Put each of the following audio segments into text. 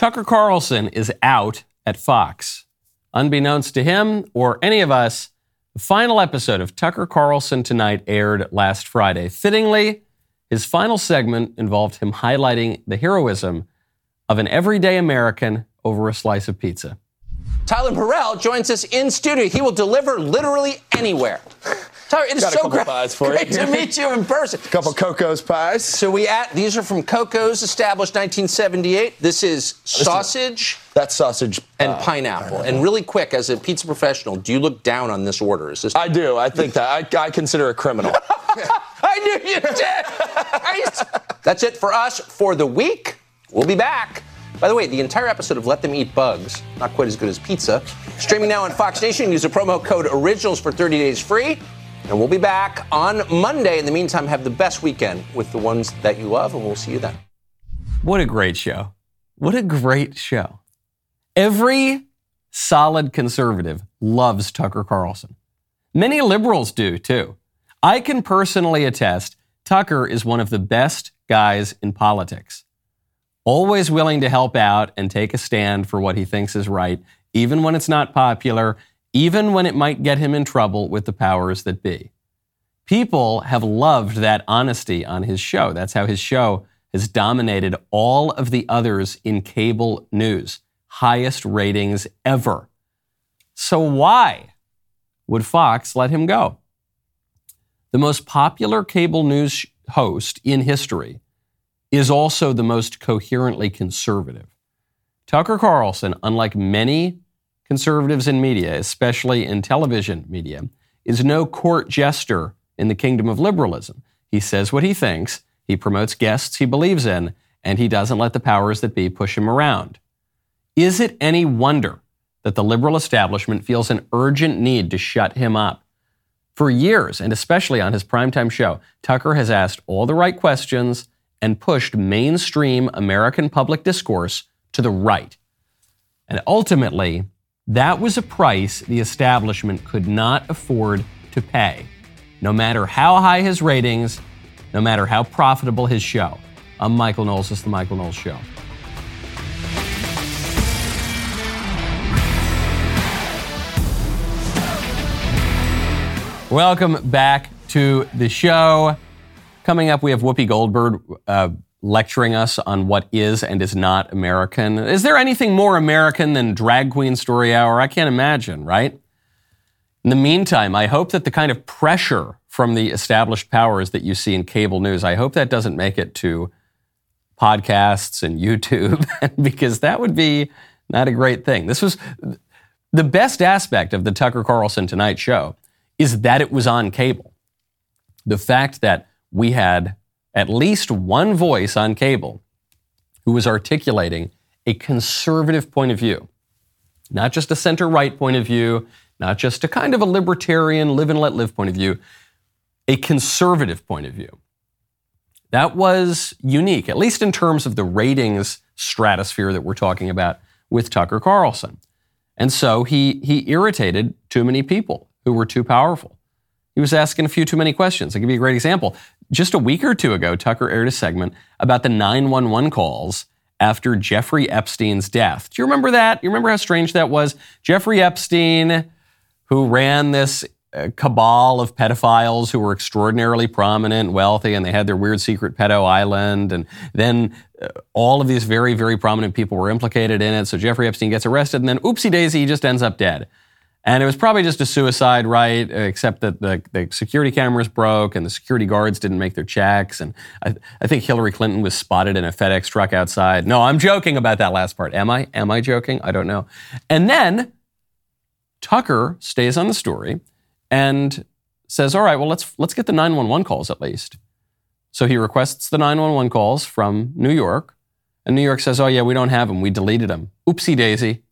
Tucker Carlson is out at Fox. Unbeknownst to him or any of us, the final episode of Tucker Carlson Tonight aired last Friday. Fittingly, his final segment involved him highlighting the heroism of an everyday American over a slice of pizza. Tyler Perrell joins us in studio. He will deliver literally anywhere. Tyler, it is so great to meet you in person. A couple Coco's pies. So these are from Coco's, established 1978. This is sausage. That's sausage. And pineapple. And really quick, as a pizza professional, do you look down on this order? Is this? I do. I think that. I consider a criminal. I knew you did. That's it for us for the week. We'll be back. By the way, the entire episode of Let Them Eat Bugs, not quite as good as pizza, streaming now on Fox Nation. Use the promo code ORIGINALS for 30 days free. And we'll be back on Monday. In the meantime, have the best weekend with the ones that you love, and we'll see you then. What a great show. What a great show. Every solid conservative loves Tucker Carlson. Many liberals do, too. I can personally attest Tucker is one of the best guys in politics. Always willing to help out and take a stand for what he thinks is right, even when it's not popular, even when it might get him in trouble with the powers that be. People have loved that honesty on his show. That's how his show has dominated all of the others in cable news. Highest ratings ever. So why would Fox let him go? The most popular cable news host in history is also the most coherently conservative. Tucker Carlson, unlike many conservatives in media, especially in television media, is no court jester in the kingdom of liberalism. He says what he thinks, he promotes guests he believes in, and he doesn't let the powers that be push him around. Is it any wonder that the liberal establishment feels an urgent need to shut him up? For years, and especially on his primetime show, Tucker has asked all the right questions and pushed mainstream American public discourse to the right. And ultimately, that was a price the establishment could not afford to pay, no matter how high his ratings, no matter how profitable his show. I'm Michael Knowles. It's The Michael Knowles Show. Welcome back to the show. Coming up, we have Whoopi Goldberg lecturing us on what is and is not American. Is there anything more American than Drag Queen Story Hour? I can't imagine, right? In the meantime, I hope that the kind of pressure from the established powers that you see in cable news, I hope that doesn't make it to podcasts and YouTube, because that would be not a great thing. This was the best aspect of the Tucker Carlson Tonight Show, is that it was on cable. The fact that we had at least one voice on cable who was articulating a conservative point of view, not just a center-right point of view, not just a kind of a libertarian live and let live point of view, a conservative point of view. That was unique, at least in terms of the ratings stratosphere that we're talking about with Tucker Carlson. And so he irritated too many people who were too powerful. He was asking a few too many questions. I'll give you a great example. Just a week or two ago, Tucker aired a segment about the 911 calls after Jeffrey Epstein's death. Do you remember that? You remember how strange that was? Jeffrey Epstein, who ran this cabal of pedophiles who were extraordinarily prominent, wealthy, and they had their weird secret pedo island. And then all of these very, very prominent people were implicated in it. So Jeffrey Epstein gets arrested, and then oopsie daisy, he just ends up dead. And it was probably just a suicide, right? Except that the security cameras broke and the security guards didn't make their checks. And I think Hillary Clinton was spotted in a FedEx truck outside. No, I'm joking about that last part. Am I joking? I don't know. And then Tucker stays on the story and says, all right, well, let's get the 911 calls at least. So he requests the 911 calls from New York. And New York says, oh, yeah, we don't have them. We deleted them. Oopsie daisy.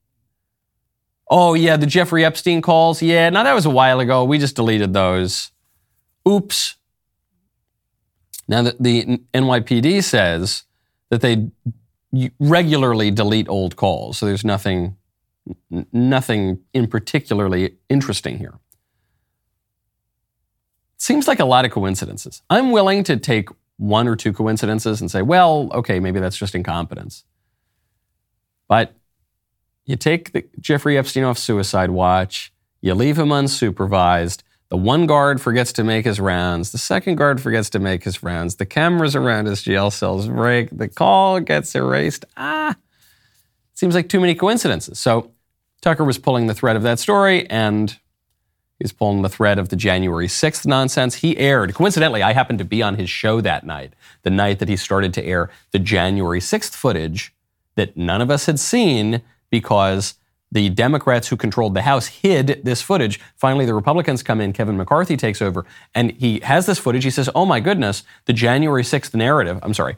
Oh, yeah, the Jeffrey Epstein calls. Yeah, now that was a while ago. We just deleted those. Oops. Now, the NYPD says that they regularly delete old calls, so there's nothing in particularly interesting here. Seems like a lot of coincidences. I'm willing to take one or two coincidences and say, well, okay, maybe that's just incompetence. But you take the Jeffrey Epstein off suicide watch, you leave him unsupervised, the one guard forgets to make his rounds, the second guard forgets to make his rounds, the cameras around his jail cells break, the call gets erased. Seems like too many coincidences. So Tucker was pulling the thread of that story, and he's pulling the thread of the January 6th nonsense. He aired. Coincidentally, I happened to be on his show that night, the night that he started to air the January 6th footage that none of us had seen because the Democrats who controlled the House hid this footage. Finally, the Republicans come in. Kevin McCarthy takes over, and he has this footage. He says, oh, my goodness, the January 6th narrative. I'm sorry.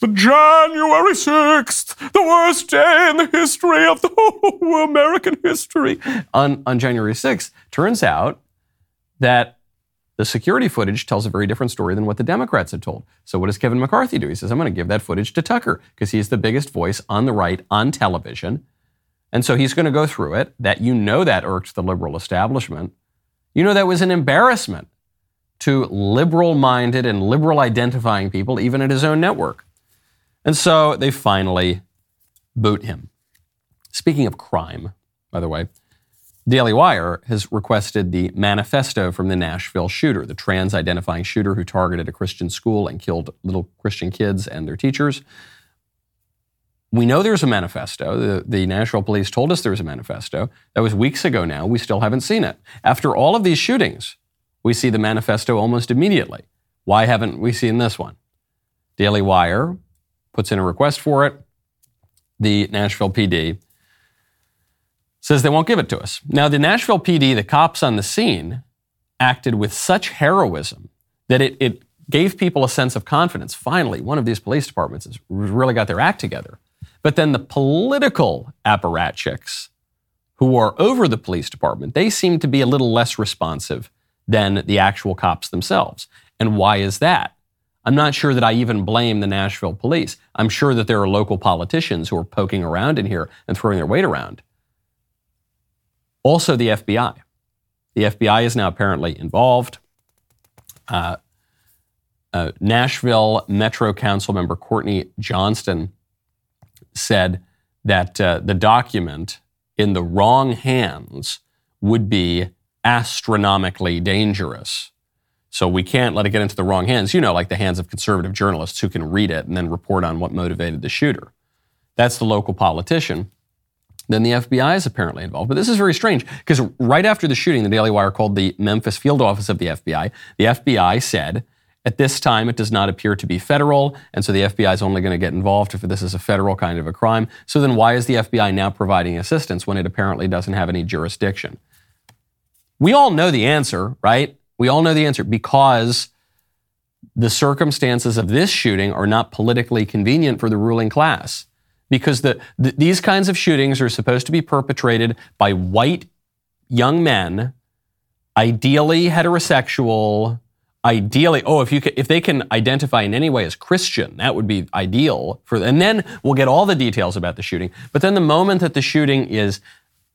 The January 6th, the worst day in the history of the whole American history. On January 6th, turns out that the security footage tells a very different story than what the Democrats had told. So what does Kevin McCarthy do? He says, I'm going to give that footage to Tucker because he's the biggest voice on the right on television. And so he's going to go through it. That irked the liberal establishment. That was an embarrassment to liberal-minded and liberal-identifying people, even at his own network. And so they finally boot him. Speaking of crime, by the way, Daily Wire has requested the manifesto from the Nashville shooter, the trans-identifying shooter who targeted a Christian school and killed little Christian kids and their teachers. We know there's a manifesto. The Nashville police told us there was a manifesto. That was weeks ago now. We still haven't seen it. After all of these shootings, we see the manifesto almost immediately. Why haven't we seen this one? Daily Wire puts in a request for it. The Nashville PD says they won't give it to us. Now, the Nashville PD, the cops on the scene, acted with such heroism that it gave people a sense of confidence. Finally, one of these police departments has really got their act together. But then the political apparatchiks who are over the police department, they seem to be a little less responsive than the actual cops themselves. And why is that? I'm not sure that I even blame the Nashville police. I'm sure that there are local politicians who are poking around in here and throwing their weight around. Also, the FBI. The FBI is now apparently involved. Nashville Metro Council member Courtney Johnston said that the document in the wrong hands would be astronomically dangerous. So we can't let it get into the wrong hands, like the hands of conservative journalists who can read it and then report on what motivated the shooter. That's the local politician. Then the FBI is apparently involved. But this is very strange because right after the shooting, the Daily Wire called the Memphis field office of the FBI. The FBI said, at this time, it does not appear to be federal. And so the FBI is only going to get involved if this is a federal kind of a crime. So then why is the FBI now providing assistance when it apparently doesn't have any jurisdiction? We all know the answer, right? We all know the answer because the circumstances of this shooting are not politically convenient for the ruling class. Because these kinds of shootings are supposed to be perpetrated by white young men, ideally heterosexual, if they can identify in any way as Christian, that would be ideal for them. And then we'll get all the details about the shooting. But then the moment that the shooting is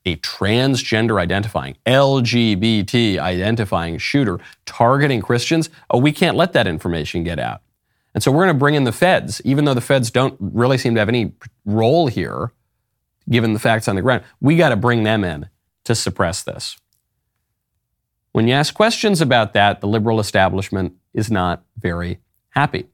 a transgender-identifying, LGBT-identifying shooter targeting Christians, we can't let that information get out. And so we're going to bring in the feds, even though the feds don't really seem to have any role here, given the facts on the ground. We got to bring them in to suppress this. When you ask questions about that, the liberal establishment is not very happy.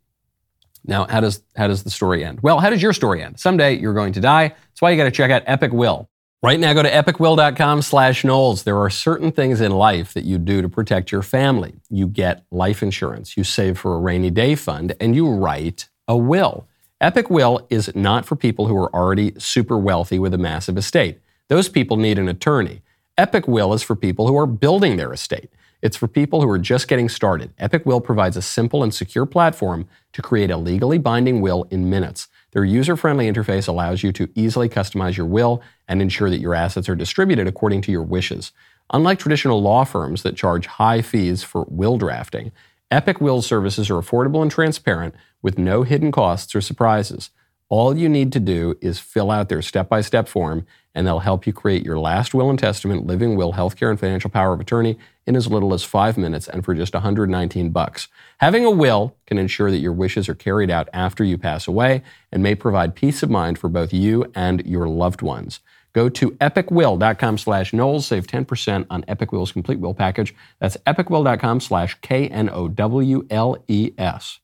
Now, how does the story end? Well, how does your story end? Someday you're going to die. That's why you got to check out Epic Will. Right now, go to epicwill.com/Knowles. There are certain things in life that you do to protect your family. You get life insurance, you save for a rainy day fund, and you write a will. Epic Will is not for people who are already super wealthy with a massive estate. Those people need an attorney. Epic Will is for people who are building their estate. It's for people who are just getting started. Epic Will provides a simple and secure platform to create a legally binding will in minutes. Their user-friendly interface allows you to easily customize your will and ensure that your assets are distributed according to your wishes. Unlike traditional law firms that charge high fees for will drafting, Epic Will services are affordable and transparent with no hidden costs or surprises. All you need to do is fill out their step-by-step form and they'll help you create your last will and testament, living will, healthcare, and financial power of attorney in as little as 5 minutes and for just $119. Having a will can ensure that your wishes are carried out after you pass away and may provide peace of mind for both you and your loved ones. Go to epicwill.com/Knowles, save 10% on Epic Will's complete will package. That's epicwill.com/KNOWLES.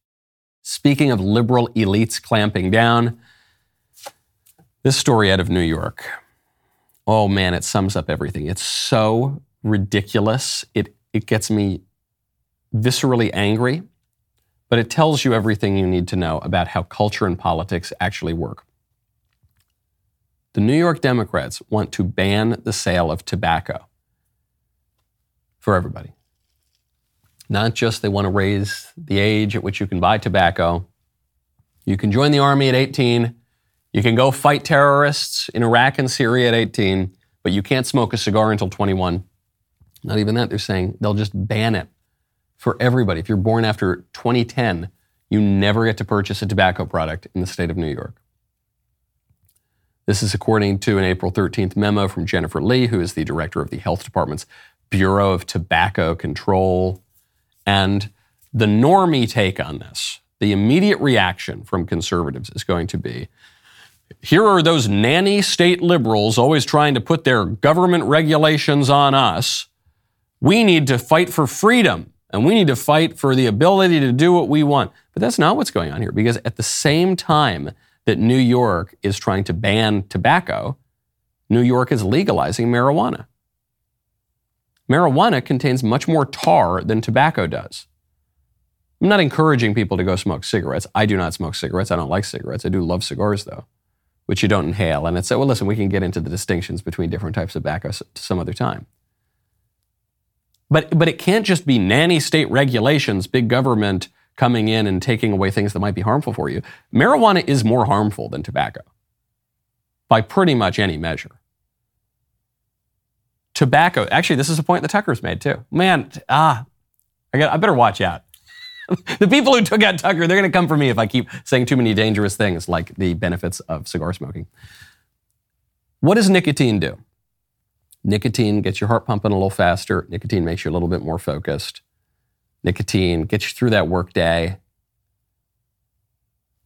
Speaking of liberal elites clamping down, this story out of New York. Oh man, it sums up everything. It's so ridiculous. It gets me viscerally angry, but it tells you everything you need to know about how culture and politics actually work. The New York Democrats want to ban the sale of tobacco for everybody. Not just they want to raise the age at which you can buy tobacco. You can join the army at 18. You can go fight terrorists in Iraq and Syria at 18, but you can't smoke a cigar until 21. Not even that. They're saying they'll just ban it for everybody. If you're born after 2010, you never get to purchase a tobacco product in the state of New York. This is according to an April 13th memo from Jennifer Lee, who is the director of the Health Department's Bureau of Tobacco Control. And the normie take on this, the immediate reaction from conservatives is going to be, here are those nanny state liberals always trying to put their government regulations on us. We need to fight for freedom and we need to fight for the ability to do what we want. But that's not what's going on here, because at the same time that New York is trying to ban tobacco, New York is legalizing marijuana. Marijuana contains much more tar than tobacco does. I'm not encouraging people to go smoke cigarettes. I do not smoke cigarettes. I don't like cigarettes. I do love cigars, though, which you don't inhale. And it's, well, listen, we can get into the distinctions between different types of tobacco some other time. But it can't just be nanny state regulations, big government coming in and taking away things that might be harmful for you. Marijuana is more harmful than tobacco by pretty much any measure. Tobacco, actually, this is a point that Tucker's made too. Man, I better watch out. The people who took out Tucker, they're going to come for me if I keep saying too many dangerous things like the benefits of cigar smoking. What does nicotine do? Nicotine gets your heart pumping a little faster. Nicotine makes you a little bit more focused. Nicotine gets you through that work day.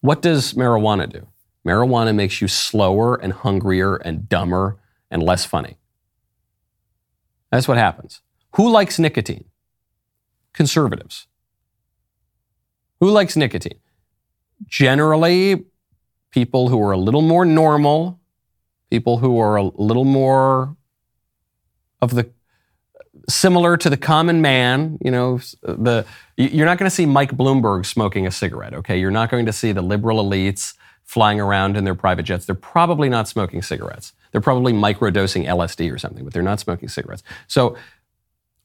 What does marijuana do? Marijuana makes you slower and hungrier and dumber and less funny. That's what happens. Who likes nicotine? Conservatives. Who likes nicotine? Generally, people who are a little more normal, people who are a little more of the similar to the common man. You know, you're not going to see Mike Bloomberg smoking a cigarette, okay? You're not going to see the liberal elites flying around in their private jets. They're probably not smoking cigarettes. They're probably microdosing LSD or something, but they're not smoking cigarettes. So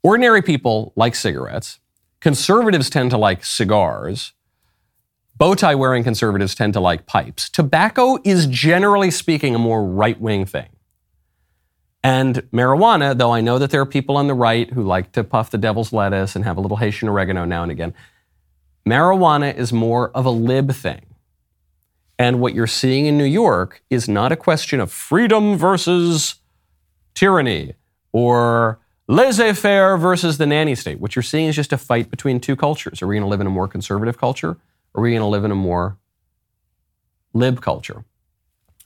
ordinary people like cigarettes. Conservatives tend to like cigars. Bow-tie-wearing conservatives tend to like pipes. Tobacco is, generally speaking, a more right-wing thing. And marijuana, though I know that there are people on the right who like to puff the devil's lettuce and have a little Haitian oregano now and again, marijuana is more of a lib thing. And what you're seeing in New York is not a question of freedom versus tyranny or laissez-faire versus the nanny state. What you're seeing is just a fight between two cultures. Are we going to live in a more conservative culture? Or are we going to live in a more lib culture?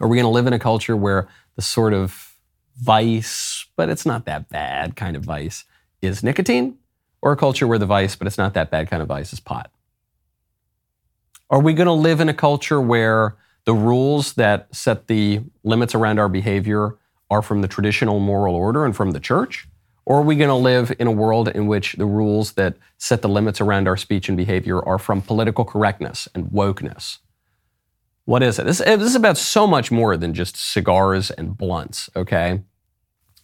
Are we going to live in a culture where the sort of vice, but it's not that bad kind of vice, is nicotine? Or a culture where the vice, but it's not that bad kind of vice, is pot? Are we going to live in a culture where the rules that set the limits around our behavior are from the traditional moral order and from the church? Or are we going to live in a world in which the rules that set the limits around our speech and behavior are from political correctness and wokeness? What is it? This is about so much more than just cigars and blunts, okay?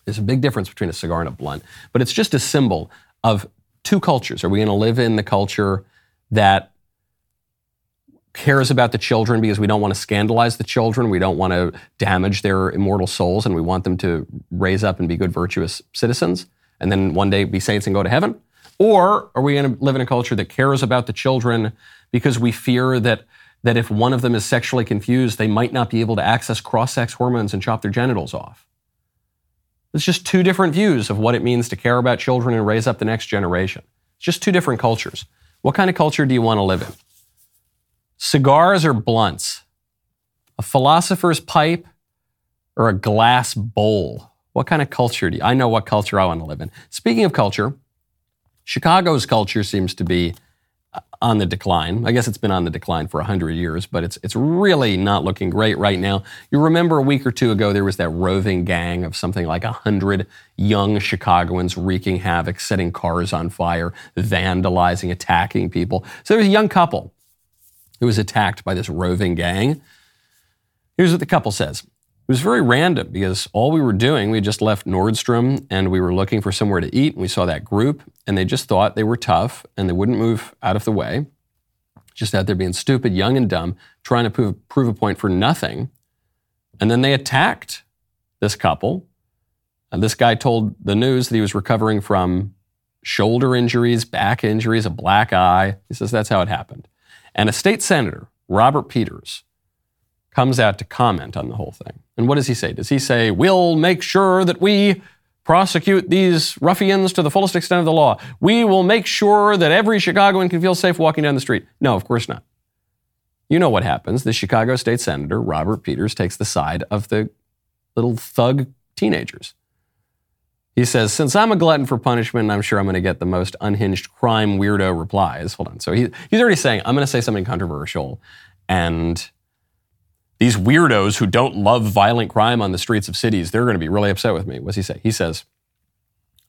There's a big difference between a cigar and a blunt, but it's just a symbol of two cultures. Are we going to live in the culture that cares about the children because we don't want to scandalize the children, we don't want to damage their immortal souls, and we want them to raise up and be good, virtuous citizens, and then one day be saints and go to heaven? Or are we going to live in a culture that cares about the children because we fear that if one of them is sexually confused, they might not be able to access cross-sex hormones and chop their genitals off? It's just two different views of what it means to care about children and raise up the next generation. It's just two different cultures. What kind of culture do you want to live in? Cigars or blunts? A philosopher's pipe or a glass bowl? What kind of culture do you... I know what culture I want to live in. Speaking of culture, Chicago's culture seems to be on the decline. I guess it's been on the decline for 100 years, but it's really not looking great right now. You remember a week or two ago, there was that roving gang of something like 100 young Chicagoans wreaking havoc, setting cars on fire, vandalizing, attacking people. So there was a young couple who was attacked by this roving gang. Here's what the couple says. It was very random because all we were doing, we just left Nordstrom and we were looking for somewhere to eat. And we saw that group and they just thought they were tough and they wouldn't move out of the way. Just out there being stupid, young and dumb, trying to prove a point for nothing. And then they attacked this couple. And this guy told the news that he was recovering from shoulder injuries, back injuries, a black eye. He says that's how it happened. And a state senator, Robert Peters, comes out to comment on the whole thing. And what does he say? Does he say, we'll make sure that we prosecute these ruffians to the fullest extent of the law? We will make sure that every Chicagoan can feel safe walking down the street. No, of course not. You know what happens. The Chicago state senator, Robert Peters, takes the side of the little thug teenagers. He says, since I'm a glutton for punishment, I'm sure I'm going to get the most unhinged crime weirdo replies. Hold on. So he's already saying, I'm going to say something controversial and... these weirdos who don't love violent crime on the streets of cities, they're going to be really upset with me. What's he say? He says,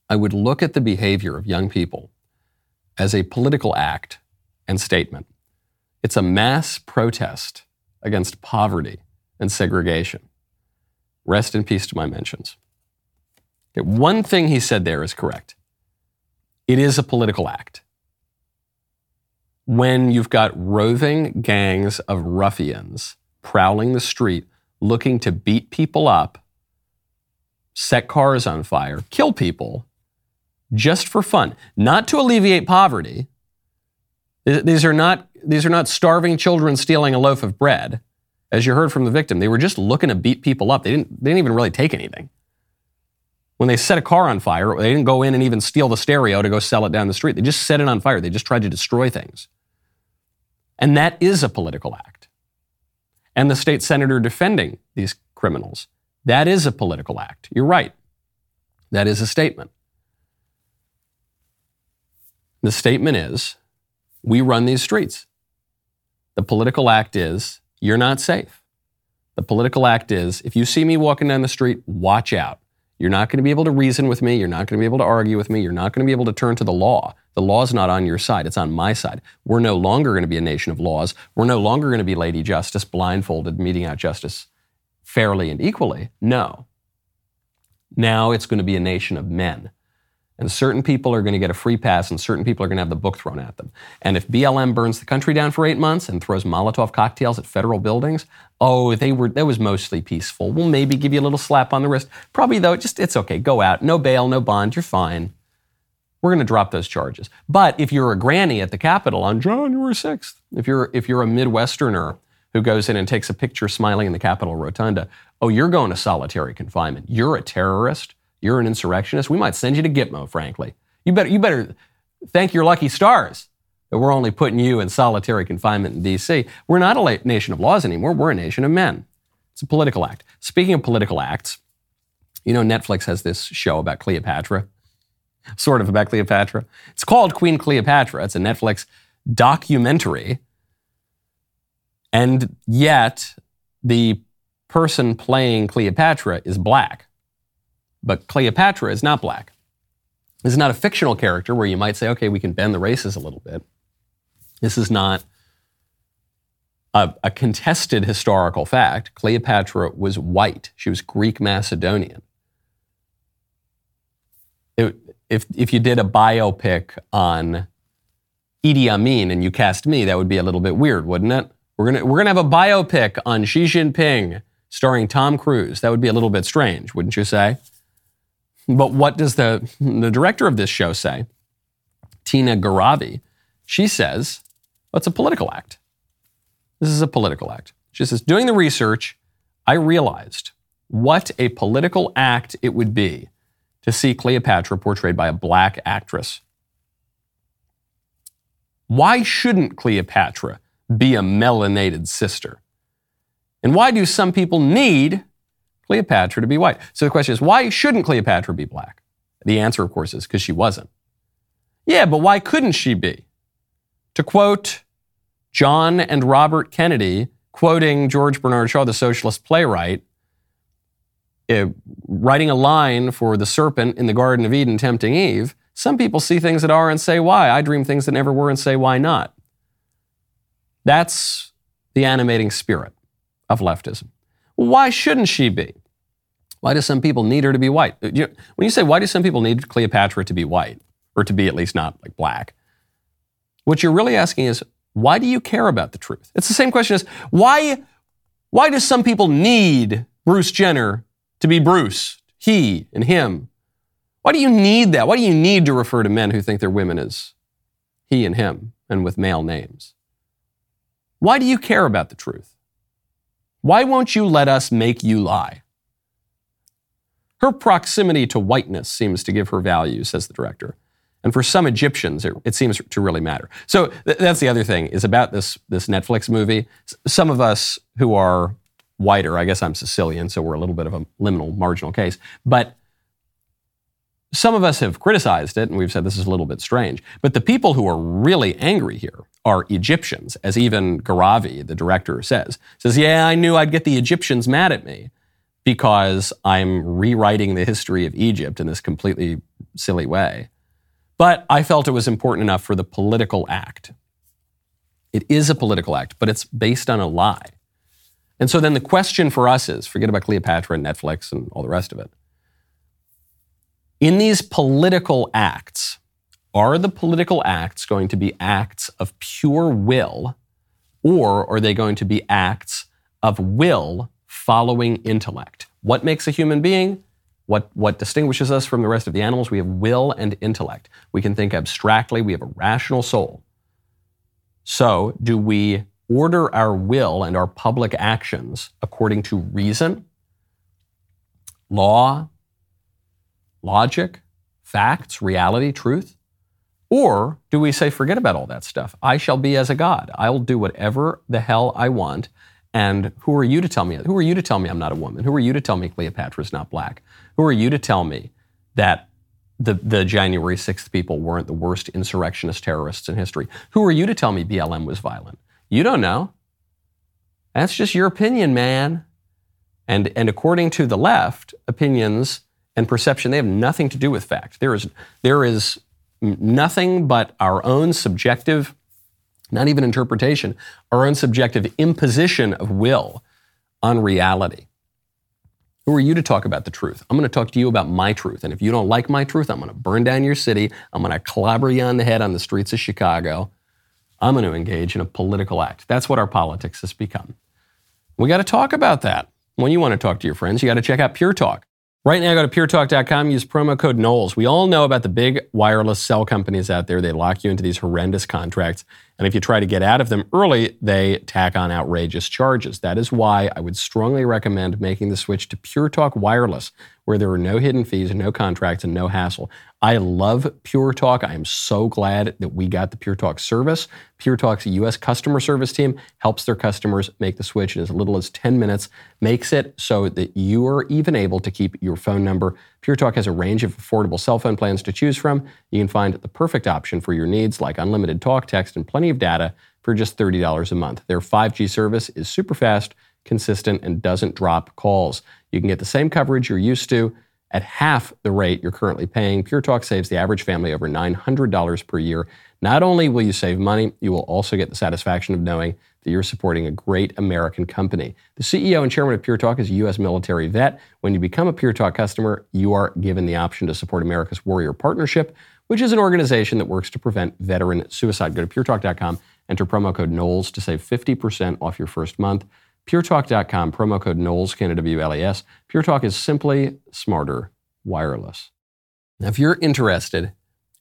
I would look at the behavior of young people as a political act and statement. It's a mass protest against poverty and segregation. Rest in peace to my mentions. Okay, one thing he said there is correct. It is a political act. When you've got roving gangs of ruffians prowling the street, looking to beat people up, set cars on fire, kill people, just for fun, not to alleviate poverty. These are not starving children stealing a loaf of bread. As you heard from the victim, they were just looking to beat people up. They didn't even really take anything. When they set a car on fire, they didn't go in and even steal the stereo to go sell it down the street. They just set it on fire. They just tried to destroy things. And that is a political act. And the state senator defending these criminals. That is a political act. You're right. That is a statement. The statement is, we run these streets. The political act is, you're not safe. The political act is, if you see me walking down the street, watch out. You're not going to be able to reason with me. You're not going to be able to argue with me. You're not going to be able to turn to the law. The law's not on your side. It's on my side. We're no longer going to be a nation of laws. We're no longer going to be Lady Justice, blindfolded, meting out justice fairly and equally. No. Now it's going to be a nation of men. And certain people are going to get a free pass and certain people are going to have the book thrown at them. And if BLM burns the country down for 8 months and throws Molotov cocktails at federal buildings, that was mostly peaceful. We'll maybe give you a little slap on the wrist. Probably though, it's okay. Go out. No bail, no bond. You're fine. We're going to drop those charges. But if you're a granny at the Capitol on January 6th, if you're a Midwesterner who goes in and takes a picture smiling in the Capitol Rotunda, you're going to solitary confinement. You're a terrorist. You're an insurrectionist. We might send you to Gitmo, frankly. You better thank your lucky stars that we're only putting you in solitary confinement in D.C. We're not a nation of laws anymore. We're a nation of men. It's a political act. Speaking of political acts, Netflix has this show about Cleopatra, sort of about Cleopatra. It's called Queen Cleopatra. It's a Netflix documentary. And yet the person playing Cleopatra is black. But Cleopatra is not black. This is not a fictional character where you might say, okay, we can bend the races a little bit. This is not a contested historical fact. Cleopatra was white. She was Greek Macedonian. If you did a biopic on Idi Amin and you cast me, that would be a little bit weird, wouldn't it? We're gonna have a biopic on Xi Jinping starring Tom Cruise. That would be a little bit strange, wouldn't you say? But what does the director of this show say? Tina Garavi. She says, it's a political act. This is a political act. She says, doing the research, I realized what a political act it would be to see Cleopatra portrayed by a black actress. Why shouldn't Cleopatra be a melanated sister? And why do some people need Cleopatra to be white? So the question is, why shouldn't Cleopatra be black? The answer, of course, is because she wasn't. Yeah, but why couldn't she be? To quote John and Robert Kennedy, quoting George Bernard Shaw, the socialist playwright, writing a line for the serpent in the Garden of Eden tempting Eve, some people see things that are and say why. I dream things that never were and say why not. That's the animating spirit of leftism. Why shouldn't she be? Why do some people need her to be white? When you say, why do some people need Cleopatra to be white, or to be at least not like black, what you're really asking is, why do you care about the truth? It's the same question as, why do some people need Bruce Jenner to be Bruce, he and him? Why do you need that? Why do you need to refer to men who think their women as he and him and with male names? Why do you care about the truth? Why won't you let us make you lie? Her proximity to whiteness seems to give her value, says the director. And for some Egyptians, it seems to really matter. So that's the other thing, is about this Netflix movie. Some of us who are whiter, I guess I'm Sicilian, so we're a little bit of a liminal, marginal case. But some of us have criticized it, and we've said this is a little bit strange. But the people who are really angry here are Egyptians, as even Gharavi, the director, says, yeah, I knew I'd get the Egyptians mad at me, because I'm rewriting the history of Egypt in this completely silly way. But I felt it was important enough for the political act. It is a political act, but it's based on a lie. And so then the question for us is, forget about Cleopatra and Netflix and all the rest of it. In these political acts, are the political acts going to be acts of pure will, or are they going to be acts of will following intellect? What makes a human being? What distinguishes us from the rest of the animals? We have will and intellect. We can think abstractly. We have a rational soul. So do we order our will and our public actions according to reason, law, logic, facts, reality, truth? Or do we say, forget about all that stuff. I shall be as a god. I will do whatever the hell I want. And who are you to tell me? Who are you to tell me I'm not a woman? Who are you to tell me Cleopatra's not black? Who are you to tell me that the January 6th people weren't the worst insurrectionist terrorists in history? Who are you to tell me BLM was violent? You don't know. That's just your opinion, man. And according to the left, opinions and perception, they have nothing to do with fact. There is nothing but our own subjective, not even interpretation, our own subjective imposition of will on reality. Who are you to talk about the truth? I'm going to talk to you about my truth. And if you don't like my truth, I'm going to burn down your city. I'm going to clobber you on the head on the streets of Chicago. I'm going to engage in a political act. That's what our politics has become. We got to talk about that. When you want to talk to your friends, you got to check out Pure Talk. Right now, go to puretalk.com, use promo code Knowles. We all know about the big wireless cell companies out there. They lock you into these horrendous contracts. And if you try to get out of them early, they tack on outrageous charges. That is why I would strongly recommend making the switch to PureTalk Wireless, where there are no hidden fees, no contracts, and no hassle. I love PureTalk. I am so glad that we got the PureTalk service. PureTalk's U.S. customer service team helps their customers make the switch in as little as 10 minutes, makes it so that you are even able to keep your phone number. PureTalk has a range of affordable cell phone plans to choose from. You can find the perfect option for your needs, like unlimited talk, text, and plenty of data for just $30 a month. Their 5G service is super fast, consistent, and doesn't drop calls. You can get the same coverage you're used to at half the rate you're currently paying. PureTalk saves the average family over $900 per year. Not only will you save money, you will also get the satisfaction of knowing that you're supporting a great American company. The CEO and chairman of PureTalk is a U.S. military vet. When you become a PureTalk customer, you are given the option to support America's Warrior Partnership, which is an organization that works to prevent veteran suicide. Go to puretalk.com, enter promo code Knowles to save 50% off your first month. PureTalk.com, promo code Knowles, KNOWLES. PureTalk is simply smarter wireless. Now, if you're interested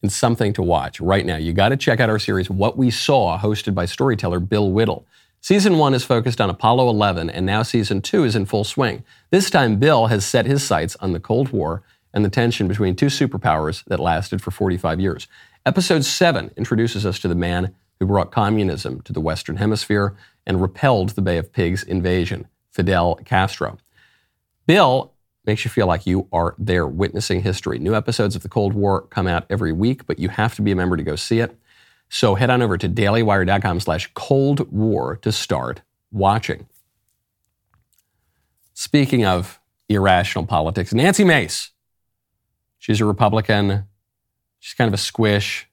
in something to watch right now, you got to check out our series, What We Saw, hosted by storyteller Bill Whittle. Season 1 is focused on Apollo 11, and now Season 2 is in full swing. This time, Bill has set his sights on the Cold War and the tension between two superpowers that lasted for 45 years. Episode 7 introduces us to the man who brought communism to the Western Hemisphere and repelled the Bay of Pigs invasion, Fidel Castro. Bill makes you feel like you are there witnessing history. New episodes of the Cold War come out every week, but you have to be a member to go see it. So head on over to dailywire.com/Cold War to start watching. Speaking of irrational politics, Nancy Mace. She's a Republican. She's kind of a squish.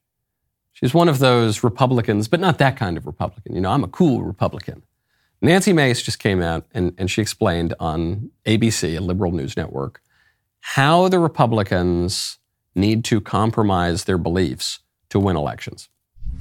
She's one of those Republicans, but not that kind of Republican. You know, I'm a cool Republican. Nancy Mace just came out and she explained on ABC, a liberal news network, how the Republicans need to compromise their beliefs to win elections.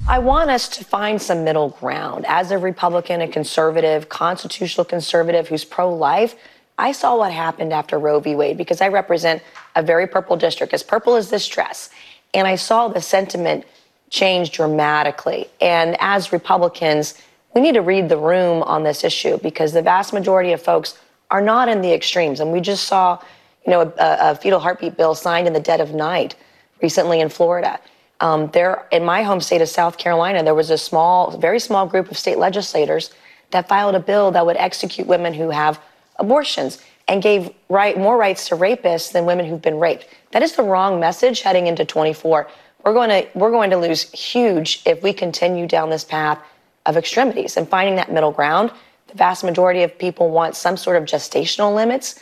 I want us to find some middle ground. As a Republican, a conservative, constitutional conservative who's pro-life, I saw what happened after Roe v. Wade because I represent a very purple district, as purple as this dress. And I saw the sentiment change dramatically. And as Republicans, we need to read the room on this issue because the vast majority of folks are not in the extremes. And we just saw, you know, a fetal heartbeat bill signed in the dead of night recently in Florida. There, in my home state of South Carolina, there was a small, very small group of state legislators that filed a bill that would execute women who have abortions and gave more rights to rapists than women who've been raped. That is the wrong message heading into 24. We're going to lose huge if we continue down this path of extremities and finding that middle ground. The vast majority of people want some sort of gestational limits,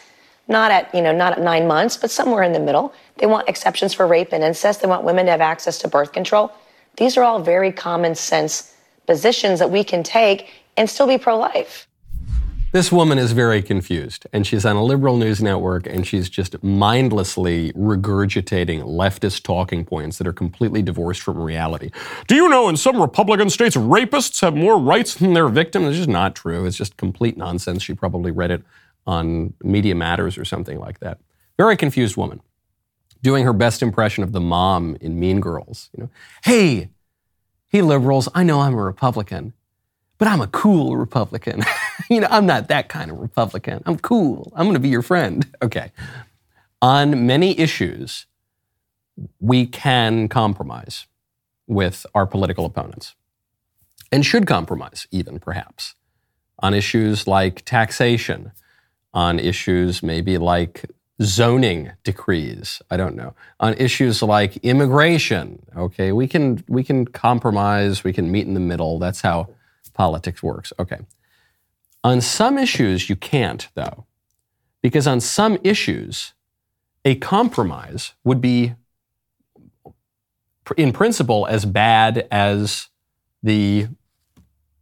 not at 9 months, but somewhere in the middle. They want exceptions for rape and incest. They want women to have access to birth control. These are all very common sense positions that we can take and still be pro-life. This woman is very confused, and she's on a liberal news network, and she's just mindlessly regurgitating leftist talking points that are completely divorced from reality. Do you know in some Republican states, rapists have more rights than their victims? It's just not true. It's just complete nonsense. She probably read it on Media Matters or something like that. Very confused woman, doing her best impression of the mom in Mean Girls. You know, hey liberals, I know I'm a Republican, but I'm a cool Republican. You know, I'm not that kind of Republican. I'm cool. I'm going to be your friend. Okay. On many issues, we can compromise with our political opponents and should compromise even, perhaps, on issues like taxation, on issues maybe like zoning decrees, I don't know, on issues like immigration. Okay, we can compromise, we can meet in the middle. That's how politics works. Okay. On some issues, you can't, though, because on some issues, a compromise would be, in principle, as bad as the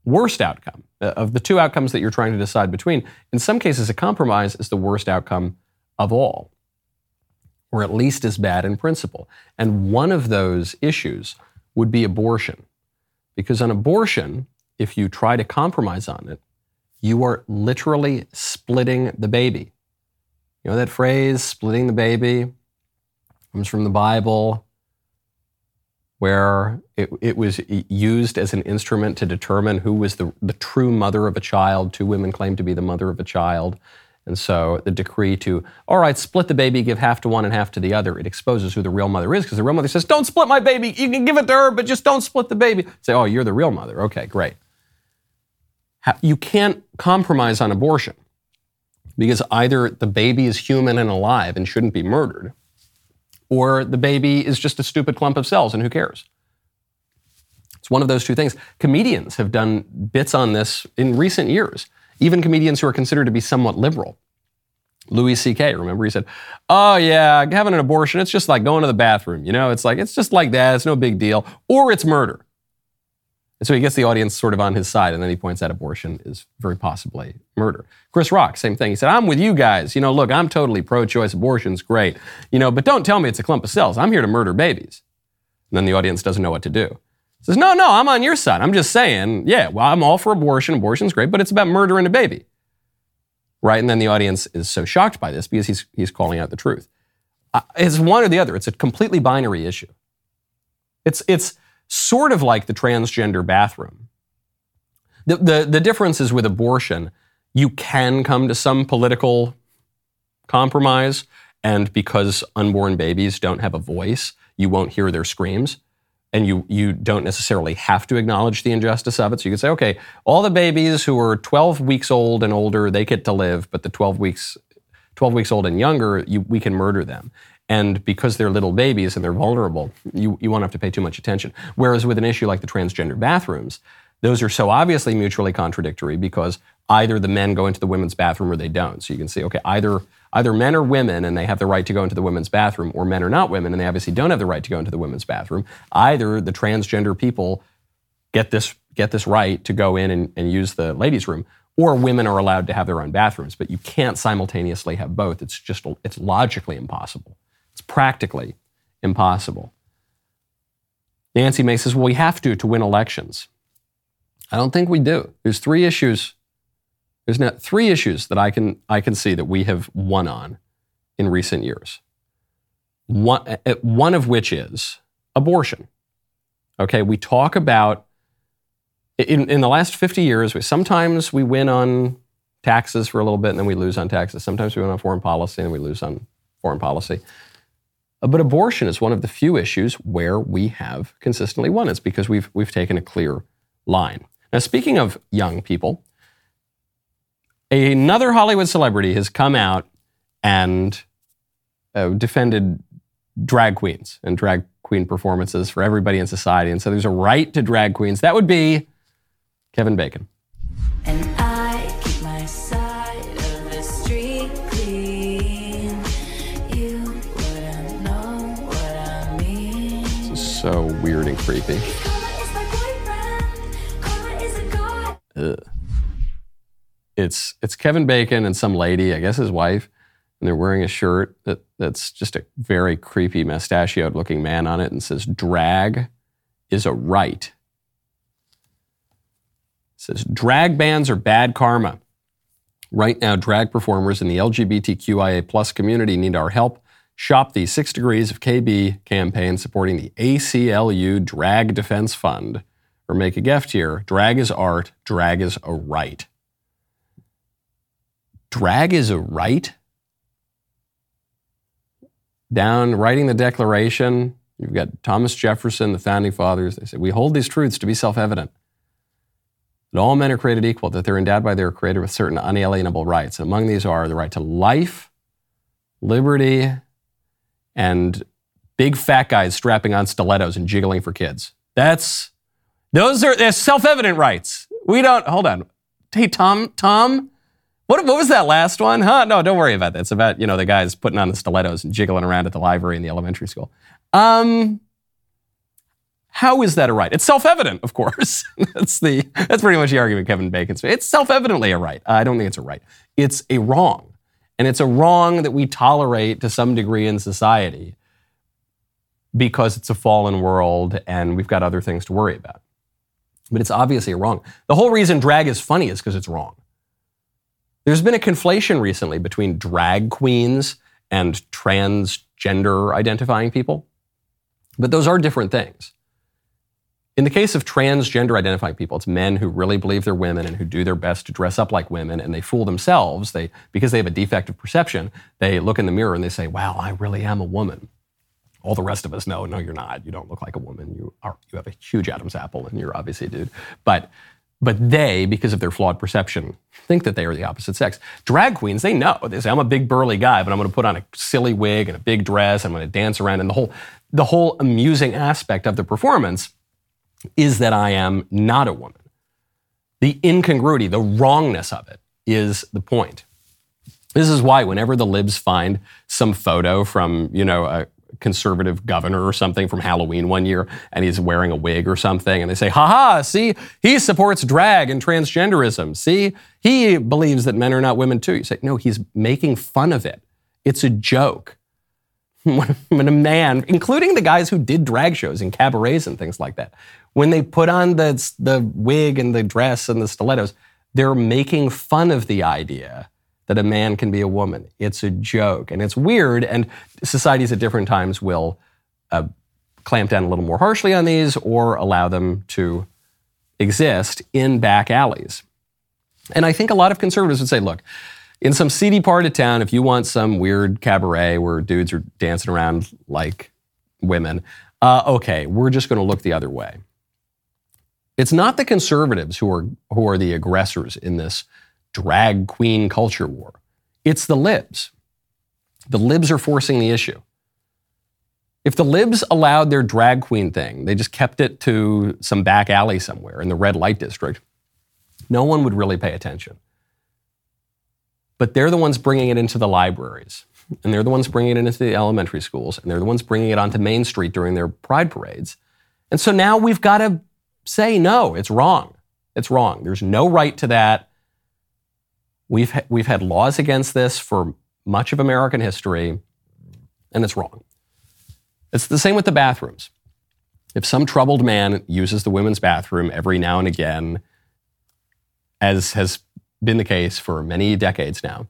worst outcome. Of the two outcomes that you're trying to decide between, in some cases, a compromise is the worst outcome of all, or at least as bad in principle. And one of those issues would be abortion. Because on abortion, if you try to compromise on it, you are literally splitting the baby. You know that phrase, splitting the baby, comes from the Bible, where it was used as an instrument to determine who was the true mother of a child. Two women claimed to be the mother of a child. And so the decree to, all right, split the baby, give half to one and half to the other, it exposes who the real mother is, because the real mother says, don't split my baby. You can give it to her, but just don't split the baby. Say, oh, you're the real mother. Okay, great. You can't compromise on abortion because either the baby is human and alive and shouldn't be murdered, or the baby is just a stupid clump of cells and who cares? It's one of those two things. Comedians have done bits on this in recent years, even comedians who are considered to be somewhat liberal. Louis C.K., remember, he said, oh yeah, having an abortion, it's just like going to the bathroom. You know, it's just like that. It's no big deal. Or it's murder. And so he gets the audience sort of on his side, and then he points out abortion is very possibly murder. Chris Rock, same thing. He said, I'm with you guys. You know, look, I'm totally pro-choice. Abortion's great. You know, but don't tell me it's a clump of cells. I'm here to murder babies. And then the audience doesn't know what to do. He says, no, I'm on your side. I'm just saying, yeah, well, I'm all for abortion. Abortion's great, but it's about murdering a baby. Right? And then the audience is so shocked by this because he's calling out the truth. It's one or the other. It's a completely binary issue. It's sort of like the transgender bathroom. The difference is with abortion, you can come to some political compromise, And because unborn babies don't have a voice, you won't hear their screams. And you don't necessarily have to acknowledge the injustice of it. So you could say, okay, all the babies who are 12 weeks old and older, they get to live, but the 12 weeks old and younger, we can murder them. And because they're little babies and they're vulnerable, you won't have to pay too much attention. Whereas with an issue like the transgender bathrooms, those are so obviously mutually contradictory because either the men go into the women's bathroom or they don't. So you can see, okay, either men are women and they have the right to go into the women's bathroom, or men are not women and they obviously don't have the right to go into the women's bathroom. Either the transgender people get this right to go in and use the ladies' room, or women are allowed to have their own bathrooms. But you can't simultaneously have both. It's logically impossible. It's practically impossible. Nancy Mace says, well, we have to win elections. I don't think we do. There's three issues. There's not three issues that I can see that we have won on in recent years. One of which is abortion. Okay, we talk about in the last 50 years, sometimes we win on taxes for a little bit and then we lose on taxes. Sometimes we win on foreign policy and we lose on foreign policy. But abortion is one of the few issues where we have consistently won. It's because we've taken a clear line. Now, speaking of young people, another Hollywood celebrity has come out and defended drag queens and drag queen performances for everybody in society. And so there's a right to drag queens. That would be Kevin Bacon. And I keep my side of the street clean. You wouldn't know what I mean. This is so weird and creepy. Ugh. It's Kevin Bacon and some lady, I guess his wife, and they're wearing a shirt that's just a very creepy mustachioed-looking man on it and says, drag is a right. It says, drag bans are bad karma. Right now, drag performers in the LGBTQIA plus community need our help. Shop the 6 Degrees of KB campaign supporting the ACLU Drag Defense Fund. Or make a gift here. Drag is art. Drag is a right. Drag is a right? Down writing the Declaration, you've got Thomas Jefferson, the Founding Fathers. They said, we hold these truths to be self-evident. That all men are created equal, that they're endowed by their Creator with certain unalienable rights. And among these are the right to life, liberty, and big fat guys strapping on stilettos and jiggling for kids. Those are self-evident rights. Hold on. Hey, Tom, what was that last one? Huh? No, don't worry about that. It's about, the guys putting on the stilettos and jiggling around at the library in the elementary school. How is that a right? It's self-evident, of course. That's pretty much the argument Kevin Bacon's made. It's self-evidently a right. I don't think it's a right. It's a wrong. And it's a wrong that we tolerate to some degree in society because it's a fallen world and we've got other things to worry about. But it's obviously wrong. The whole reason drag is funny is because it's wrong. There's been a conflation recently between drag queens and transgender identifying people. But those are different things. In the case of transgender identifying people, it's men who really believe they're women and who do their best to dress up like women, and they fool themselves. Because they have a defect of perception, they look in the mirror and they say, wow, I really am a woman. All the rest of us know, no, you're not. You don't look like a woman. You have a huge Adam's apple and you're obviously a dude. But they, because of their flawed perception, think that they are the opposite sex. Drag queens, they know. They say, I'm a big burly guy, but I'm going to put on a silly wig and a big dress. I'm going to dance around. And the whole amusing aspect of the performance is that I am not a woman. The incongruity, the wrongness of it is the point. This is why whenever the libs find some photo from, a conservative governor or something from Halloween one year, and he's wearing a wig or something, and they say, ha-ha, see, he supports drag and transgenderism. See, he believes that men are not women too. You say, no, he's making fun of it. It's a joke. When a man, including the guys who did drag shows and cabarets and things like that, when they put on the wig and the dress and the stilettos, they're making fun of the idea that a man can be a woman. It's a joke, and it's weird, and societies at different times will clamp down a little more harshly on these or allow them to exist in back alleys. And I think a lot of conservatives would say, look, in some seedy part of town, if you want some weird cabaret where dudes are dancing around like women, okay, we're just going to look the other way. It's not the conservatives who are the aggressors in this drag queen culture war. It's the libs. The libs are forcing the issue. If the libs allowed their drag queen thing, they just kept it to some back alley somewhere in the red light district, no one would really pay attention. But they're the ones bringing it into the libraries, and they're the ones bringing it into the elementary schools, and they're the ones bringing it onto Main Street during their pride parades. And so now we've got to say, no, it's wrong. It's wrong. There's no right to that. We've had laws against this for much of American history, and it's wrong. It's the same with the bathrooms. If some troubled man uses the women's bathroom every now and again, as has been the case for many decades now,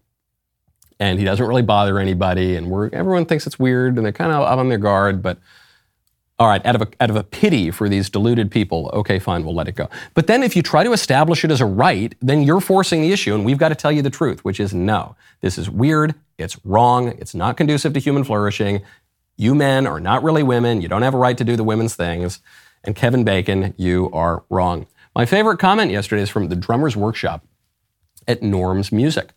and he doesn't really bother anybody, and everyone thinks it's weird, and they're kind of up on their guard, but all right, out of a pity for these deluded people, okay, fine, we'll let it go. But then if you try to establish it as a right, then you're forcing the issue, and we've got to tell you the truth, which is no. This is weird. It's wrong. It's not conducive to human flourishing. You men are not really women. You don't have a right to do the women's things. And Kevin Bacon, you are wrong. My favorite comment yesterday is from the Drummer's Workshop at Norm's Music.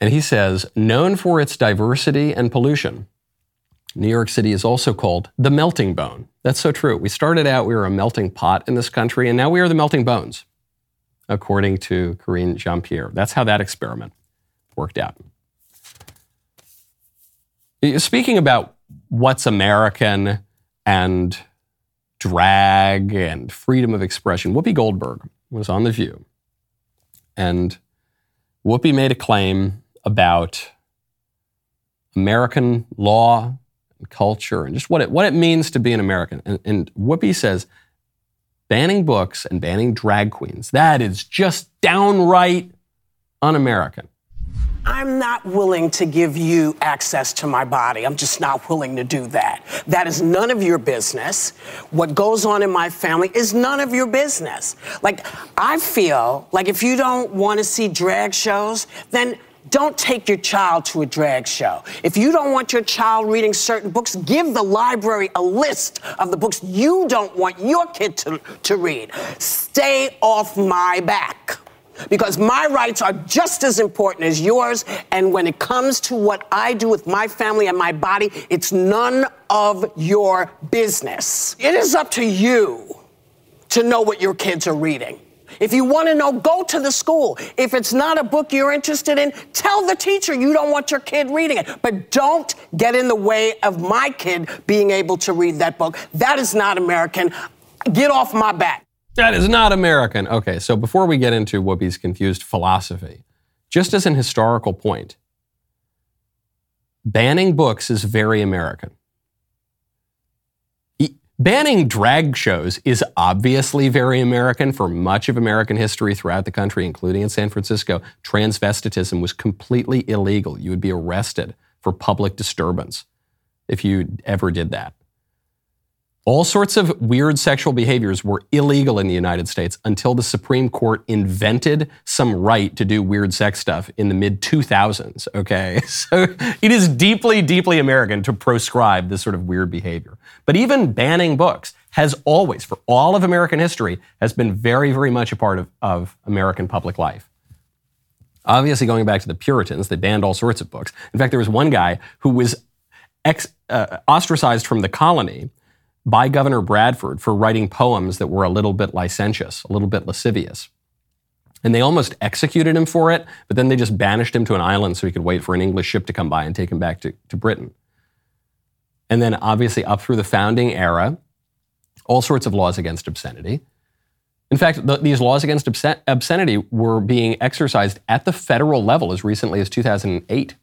And he says, known for its diversity and pollution, New York City is also called the melting bone. That's so true. We started out, we were a melting pot in this country, and now we are the melting bones, according to Karine Jean-Pierre. That's how that experiment worked out. Speaking about what's American and drag and freedom of expression, Whoopi Goldberg was on The View, and Whoopi made a claim about American law, culture, and just what it means to be an American. And Whoopi says, banning books and banning drag queens, that is just downright un-American. I'm not willing to give you access to my body. I'm just not willing to do that. That is none of your business. What goes on in my family is none of your business. Like, I feel like if you don't want to see drag shows, then don't take your child to a drag show. If you don't want your child reading certain books, give the library a list of the books you don't want your kid to read. Stay off my back, because my rights are just as important as yours, and when it comes to what I do with my family and my body, it's none of your business. It is up to you to know what your kids are reading. If you want to know, go to the school. If it's not a book you're interested in, tell the teacher you don't want your kid reading it. But don't get in the way of my kid being able to read that book. That is not American. Get off my back. That is not American. Okay, so before we get into Whoopi's confused philosophy, just as an historical point, banning books is very American. Banning drag shows is obviously very American. For much of American history throughout the country, including in San Francisco, transvestitism was completely illegal. You would be arrested for public disturbance if you ever did that. All sorts of weird sexual behaviors were illegal in the United States until the Supreme Court invented some right to do weird sex stuff in the mid-2000s, okay? So it is deeply, deeply American to proscribe this sort of weird behavior. But even banning books has always, for all of American history, has been very, very much a part of American public life. Obviously, going back to the Puritans, they banned all sorts of books. In fact, there was one guy who was ostracized from the colony by Governor Bradford for writing poems that were a little bit licentious, a little bit lascivious. And they almost executed him for it, but then they just banished him to an island so he could wait for an English ship to come by and take him back to Britain. And then obviously up through the founding era, all sorts of laws against obscenity. In fact, these laws against obscenity were being exercised at the federal level as recently as 2008.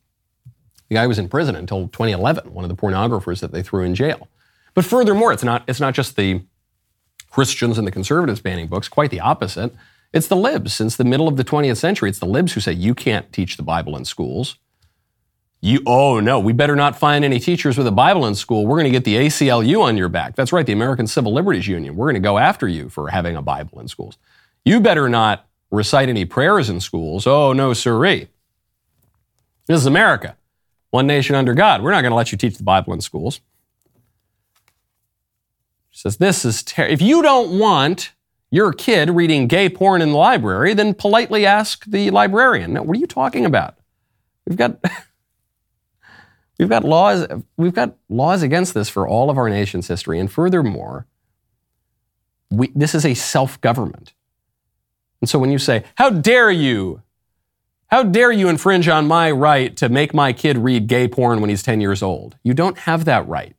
The guy was in prison until 2011, one of the pornographers that they threw in jail. But furthermore, it's not just the Christians and the conservatives banning books, quite the opposite. It's the libs. Since the middle of the 20th century, it's the libs who say, you can't teach the Bible in schools. We better not find any teachers with a Bible in school. We're going to get the ACLU on your back. That's right, the American Civil Liberties Union. We're going to go after you for having a Bible in schools. You better not recite any prayers in schools. Oh, no, sirree. This is America. One nation under God. We're not going to let you teach the Bible in schools. She says, this is terrible. If you don't want your kid reading gay porn in the library, then politely ask the librarian. Now, what are you talking about? We've got laws against this for all of our nation's history. And furthermore, this is a self-government. And so when you say, how dare you infringe on my right to make my kid read gay porn when he's 10 years old? You don't have that right.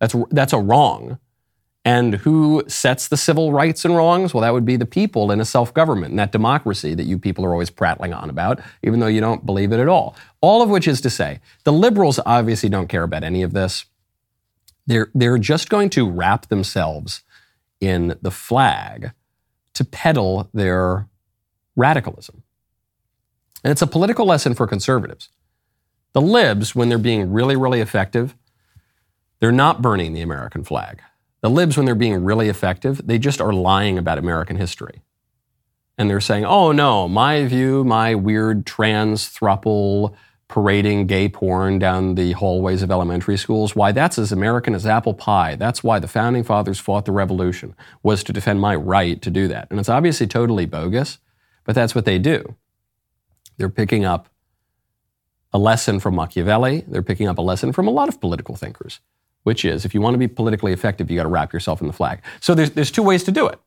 That's a wrong. And who sets the civil rights and wrongs? Well, that would be the people in a self-government, in that democracy that you people are always prattling on about, even though you don't believe it at all. All of which is to say, the liberals obviously don't care about any of this. They're just going to wrap themselves in the flag to peddle their radicalism. And it's a political lesson for conservatives. The libs, when they're being really, really effective, they're not burning the American flag. The libs, when they're being really effective, they just are lying about American history. And they're saying, oh no, my view, my weird trans throuple parading gay porn down the hallways of elementary schools, why that's as American as apple pie. That's why the founding fathers fought the revolution, was to defend my right to do that. And it's obviously totally bogus, but that's what they do. They're picking up a lesson from Machiavelli. They're picking up a lesson from a lot of political thinkers, which is, if you want to be politically effective, you got to wrap yourself in the flag. So there's two ways to do it.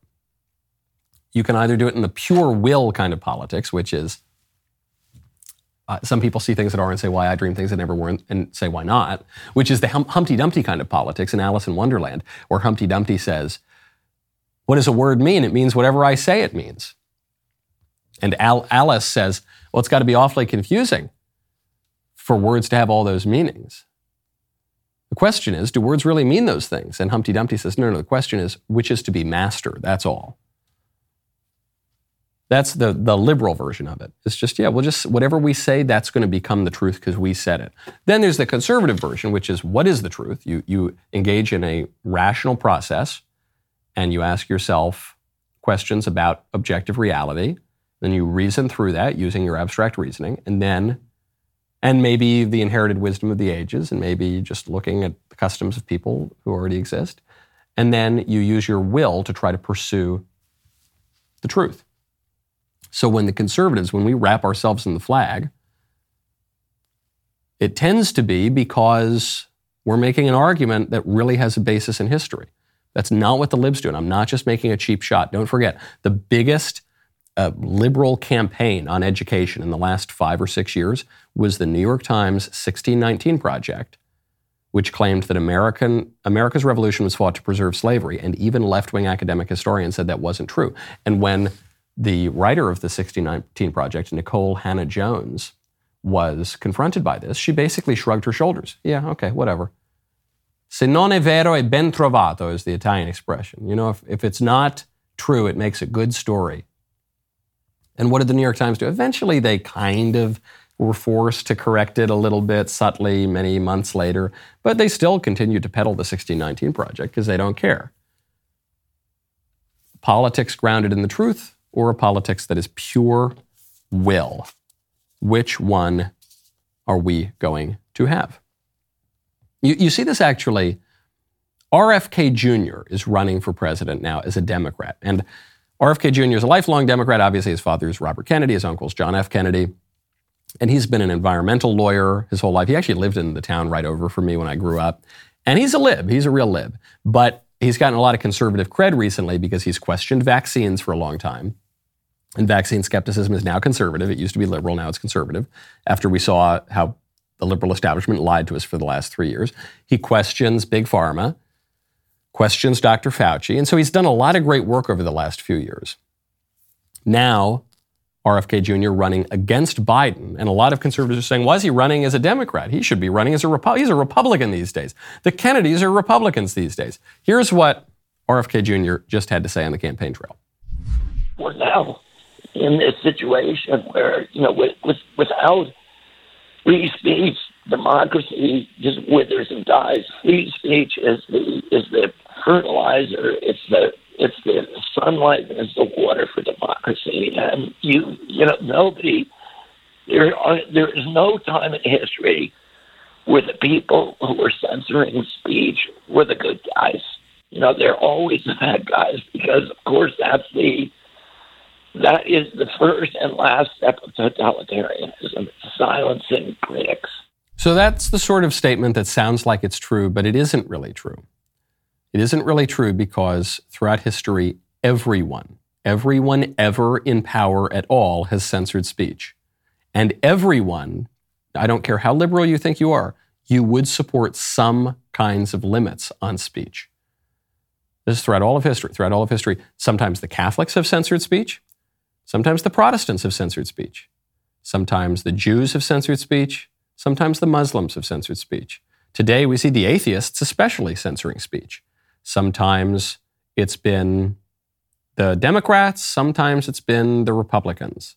You can either do it in the pure will kind of politics, which is some people see things that are and say why, I dream things that never were and say why not, which is the Humpty Dumpty kind of politics in Alice in Wonderland, where Humpty Dumpty says, what does a word mean? It means whatever I say it means. And Alice says, well, it's got to be awfully confusing for words to have all those meanings. The question is, do words really mean those things? And Humpty Dumpty says, no, the question is, which is to be master? That's all. That's the liberal version of it. It's just, yeah, we'll just, whatever we say, that's going to become the truth because we said it. Then there's the conservative version, which is, what is the truth? You engage in a rational process and you ask yourself questions about objective reality. Then you reason through that using your abstract reasoning, and maybe the inherited wisdom of the ages, and maybe just looking at the customs of people who already exist. And then you use your will to try to pursue the truth. So when the conservatives, when we wrap ourselves in the flag, it tends to be because we're making an argument that really has a basis in history. That's not what the libs do. And I'm not just making a cheap shot. Don't forget, the biggest liberal campaign on education in the last 5 or 6 years was the New York Times 1619 Project, which claimed that America's revolution was fought to preserve slavery, and even left-wing academic historians said that wasn't true. And when the writer of the 1619 Project, Nicole Hannah-Jones, was confronted by this, she basically shrugged her shoulders. Yeah, okay, whatever. Se non è vero e ben trovato is the Italian expression. You know, if it's not true, it makes a good story. And what did the New York Times do? Eventually, they kind of were forced to correct it a little bit subtly many months later, but they still continued to peddle the 1619 Project because they don't care. Politics grounded in the truth or a politics that is pure will. Which one are we going to have? You see this actually. RFK Jr. is running for president now as a Democrat. And RFK Jr. is a lifelong Democrat. Obviously, his father is Robert Kennedy. His uncle is John F. Kennedy. And he's been an environmental lawyer his whole life. He actually lived in the town right over from me when I grew up. And he's a lib. He's a real lib. But he's gotten a lot of conservative cred recently because he's questioned vaccines for a long time. And vaccine skepticism is now conservative. It used to be liberal. Now it's conservative. After we saw how the liberal establishment lied to us for the last 3 years, he questions Big Pharma, questions Dr. Fauci. And so he's done a lot of great work over the last few years. Now, RFK Jr. running against Biden. And a lot of conservatives are saying, why is he running as a Democrat? He should be running as a Republican. He's a Republican these days. The Kennedys are Republicans these days. Here's what RFK Jr. just had to say on the campaign trail. We're now in this situation where, you know, without free speech, democracy just withers and dies. Free speech is the fertilizer. It's the It's the sunlight and it's the water for democracy. And there is no time in history where the people who were censoring speech were the good guys. You know, they're always the bad guys because, of course, that is the first and last step of totalitarianism, silencing critics. So that's the sort of statement that sounds like it's true, but it isn't really true. It isn't really true because throughout history, everyone ever in power at all has censored speech. And everyone, I don't care how liberal you think you are, you would support some kinds of limits on speech. This is throughout all of history. Throughout all of history, sometimes the Catholics have censored speech. Sometimes the Protestants have censored speech. Sometimes the Jews have censored speech. Sometimes the Muslims have censored speech. Today, we see the atheists especially censoring speech. Sometimes it's been the Democrats. Sometimes it's been the Republicans.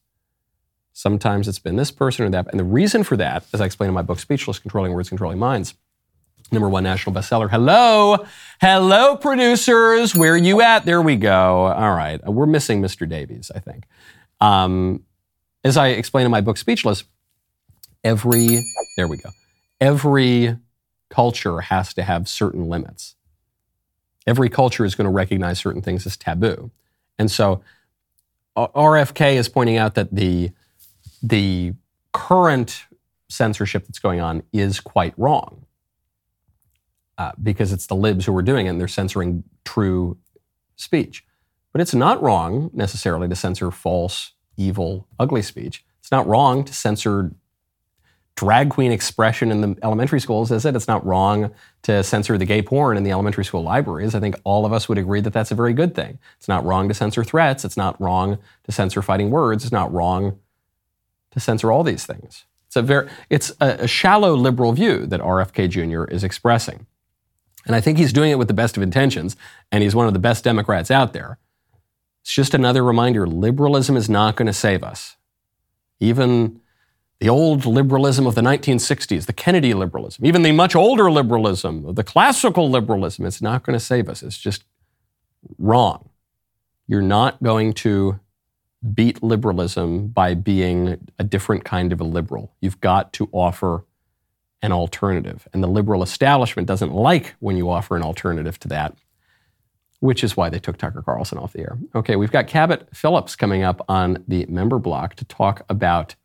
Sometimes it's been this person or that. And the reason for that, as I explain in my book, Speechless, Controlling Words, Controlling Minds, #1 national bestseller. Hello, producers. Where are you at? There we go. All right. We're missing Mr. Davies, I think. As I explain in my book, Speechless, every culture has to have certain limits. Every culture is going to recognize certain things as taboo. And so RFK is pointing out that the current censorship that's going on is quite wrong. Because it's the libs who are doing it and they're censoring true speech. But it's not wrong necessarily to censor false, evil, ugly speech. It's not wrong to censor drag queen expression in the elementary schools. As I said, it's not wrong to censor the gay porn in the elementary school libraries. I think all of us would agree that that's a very good thing. It's not wrong to censor threats. It's not wrong to censor fighting words. It's not wrong to censor all these things. It's a shallow liberal view that RFK Jr. is expressing. And I think he's doing it with the best of intentions, and he's one of the best Democrats out there. It's just another reminder, liberalism is not going to save us. Even the old liberalism of the 1960s, the Kennedy liberalism, even the much older liberalism, the classical liberalism, it's not going to save us. It's just wrong. You're not going to beat liberalism by being a different kind of a liberal. You've got to offer an alternative. And the liberal establishment doesn't like when you offer an alternative to that, which is why they took Tucker Carlson off the air. Okay, we've got Cabot Phillips coming up on the member block to talk about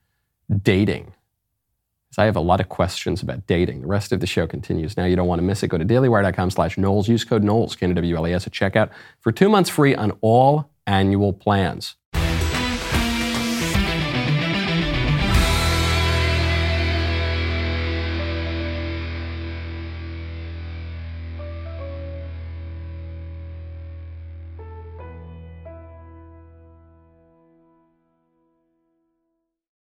dating. Because I have a lot of questions about dating. The rest of the show continues now. You don't want to miss it. Go to dailywire.com/Knowles. Use code Knowles, KNOWLES, at checkout for 2 months free on all annual plans.